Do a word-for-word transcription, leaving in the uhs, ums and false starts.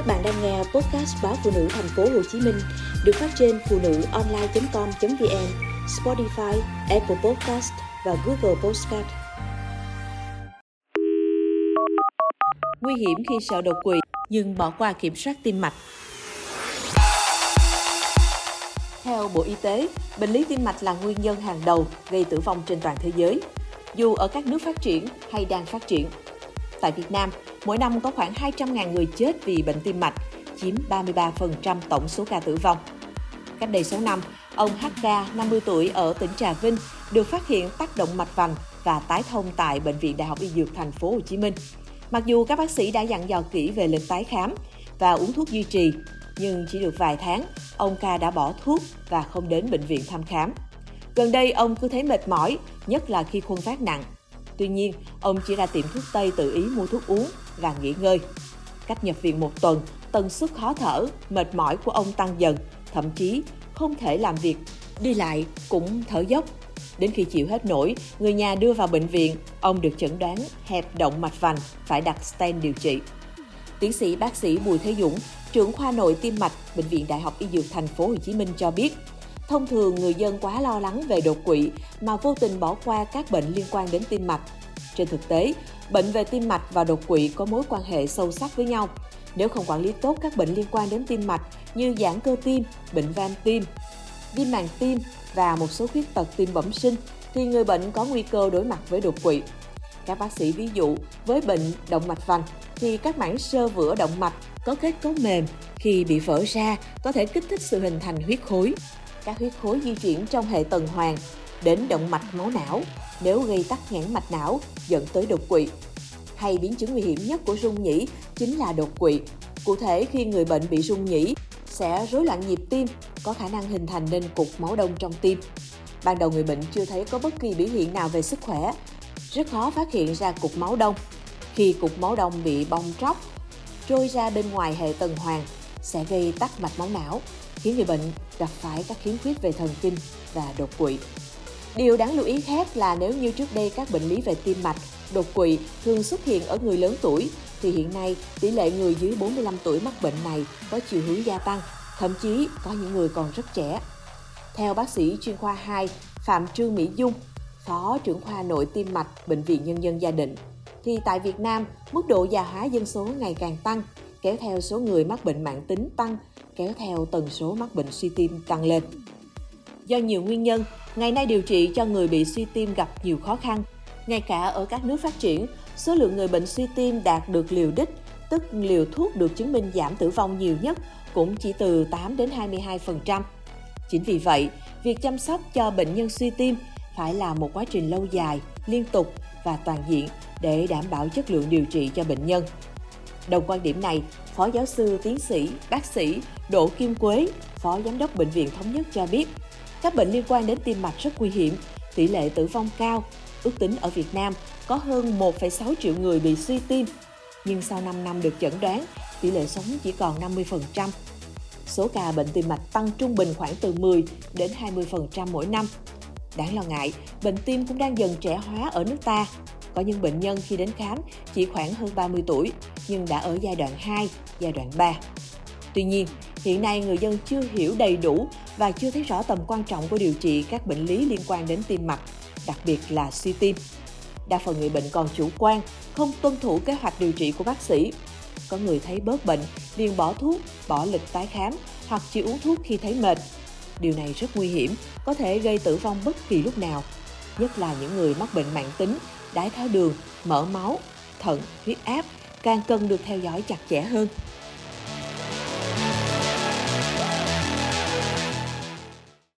Các bạn đang nghe podcast báo Phụ nữ Thành phố Hồ Chí Minh được phát trên phụ nữ online chấm com chấm vn, Spotify, Apple Podcast và Google Podcast. Nguy hiểm khi sợ đột quỵ nhưng bỏ qua kiểm soát tim mạch. Theo Bộ Y tế, bệnh lý tim mạch là nguyên nhân hàng đầu gây tử vong trên toàn thế giới, dù ở các nước phát triển hay đang phát triển. Tại Việt Nam, mỗi năm có khoảng hai trăm nghìn người chết vì bệnh tim mạch, chiếm ba mươi ba phần trăm tổng số ca tử vong. Cách đây sáu năm, ông hát ca, năm mươi tuổi, ở tỉnh Trà Vinh được phát hiện tác động mạch vành và tái thông tại Bệnh viện Đại học Y Dược Thành phố Hồ Chí Minh. Mặc dù các bác sĩ đã dặn dò kỹ về lịch tái khám và uống thuốc duy trì, nhưng chỉ được vài tháng, ông Ca đã bỏ thuốc và không đến bệnh viện thăm khám. Gần đây, ông cứ thấy mệt mỏi, nhất là khi khuân vác nặng. Tuy nhiên, ông chỉ ra tiệm thuốc Tây tự ý mua thuốc uống và nghỉ ngơi. Cách nhập viện một tuần, tần suất khó thở, mệt mỏi của ông tăng dần, thậm chí không thể làm việc, đi lại cũng thở dốc. Đến khi chịu hết nổi, người nhà đưa vào bệnh viện, ông được chẩn đoán hẹp động mạch vành, phải đặt stent điều trị. Tiến sĩ bác sĩ Bùi Thế Dũng, trưởng khoa nội tim mạch Bệnh viện Đại học Y Dược Thành phố Hồ Chí Minh cho biết, thông thường người dân quá lo lắng về đột quỵ mà vô tình bỏ qua các bệnh liên quan đến tim mạch. Trên thực tế, bệnh về tim mạch và đột quỵ có mối quan hệ sâu sắc với nhau. Nếu không quản lý tốt các bệnh liên quan đến tim mạch như giãn cơ tim, bệnh van tim, viêm màng tim và một số khuyết tật tim bẩm sinh, thì người bệnh có nguy cơ đối mặt với đột quỵ. Các bác sĩ ví dụ với bệnh động mạch vành thì các mảng xơ vữa động mạch có kết cấu mềm, khi bị vỡ ra có thể kích thích sự hình thành huyết khối. Các huyết khối di chuyển trong hệ tuần hoàn đến động mạch máu não, nếu gây tắc nghẽn mạch não dẫn tới đột quỵ. Hay biến chứng nguy hiểm nhất của rung nhĩ chính là đột quỵ. Cụ thể, khi người bệnh bị rung nhĩ sẽ rối loạn nhịp tim, có khả năng hình thành nên cục máu đông trong tim. Ban đầu người bệnh chưa thấy có bất kỳ biểu hiện nào về sức khỏe, rất khó phát hiện ra cục máu đông. Khi cục máu đông bị bong tróc, trôi ra bên ngoài hệ tuần hoàn sẽ gây tắc mạch máu não, khiến người bệnh gặp phải các khiếm khuyết về thần kinh và đột quỵ. Điều đáng lưu ý khác là nếu như trước đây các bệnh lý về tim mạch, đột quỵ thường xuất hiện ở người lớn tuổi, thì hiện nay tỷ lệ người dưới bốn mươi lăm tuổi mắc bệnh này có chiều hướng gia tăng, thậm chí có những người còn rất trẻ. Theo bác sĩ chuyên khoa hai Phạm Trương Mỹ Dung, Phó trưởng khoa nội tim mạch Bệnh viện Nhân dân Gia Định, thì tại Việt Nam, mức độ già hóa dân số ngày càng tăng, kéo theo số người mắc bệnh mãn tính tăng, kéo theo tần số mắc bệnh suy tim tăng lên. Do nhiều nguyên nhân, ngày nay điều trị cho người bị suy tim gặp nhiều khó khăn. Ngay cả ở các nước phát triển, số lượng người bệnh suy tim đạt được liều đích, tức liều thuốc được chứng minh giảm tử vong nhiều nhất, cũng chỉ từ tám đến hai mươi hai phần trăm. Chính vì vậy, việc chăm sóc cho bệnh nhân suy tim phải là một quá trình lâu dài, liên tục và toàn diện để đảm bảo chất lượng điều trị cho bệnh nhân. Đồng quan điểm này, Phó giáo sư, tiến sĩ, bác sĩ Đỗ Kim Quế, Phó giám đốc Bệnh viện Thống nhất cho biết, các bệnh liên quan đến tim mạch rất nguy hiểm, tỷ lệ tử vong cao. Ước tính ở Việt Nam có hơn một phẩy sáu triệu người bị suy tim, nhưng sau năm năm được chẩn đoán, tỷ lệ sống chỉ còn năm mươi phần trăm. Số ca bệnh tim mạch tăng trung bình khoảng từ mười đến hai mươi phần trăm mỗi năm. Đáng lo ngại, bệnh tim cũng đang dần trẻ hóa ở nước ta. Có những bệnh nhân khi đến khám chỉ khoảng hơn ba mươi tuổi, nhưng đã ở giai đoạn hai, giai đoạn ba. Tuy nhiên, hiện nay người dân chưa hiểu đầy đủ và chưa thấy rõ tầm quan trọng của điều trị các bệnh lý liên quan đến tim mạch, đặc biệt là suy tim. Đa phần người bệnh còn chủ quan, không tuân thủ kế hoạch điều trị của bác sĩ. Có người thấy bớt bệnh, liền bỏ thuốc, bỏ lịch tái khám hoặc chỉ uống thuốc khi thấy mệt. Điều này rất nguy hiểm, có thể gây tử vong bất kỳ lúc nào, nhất là những người mắc bệnh mãn tính, đái tháo đường, mỡ máu, thận, huyết áp, càng cần được theo dõi chặt chẽ hơn.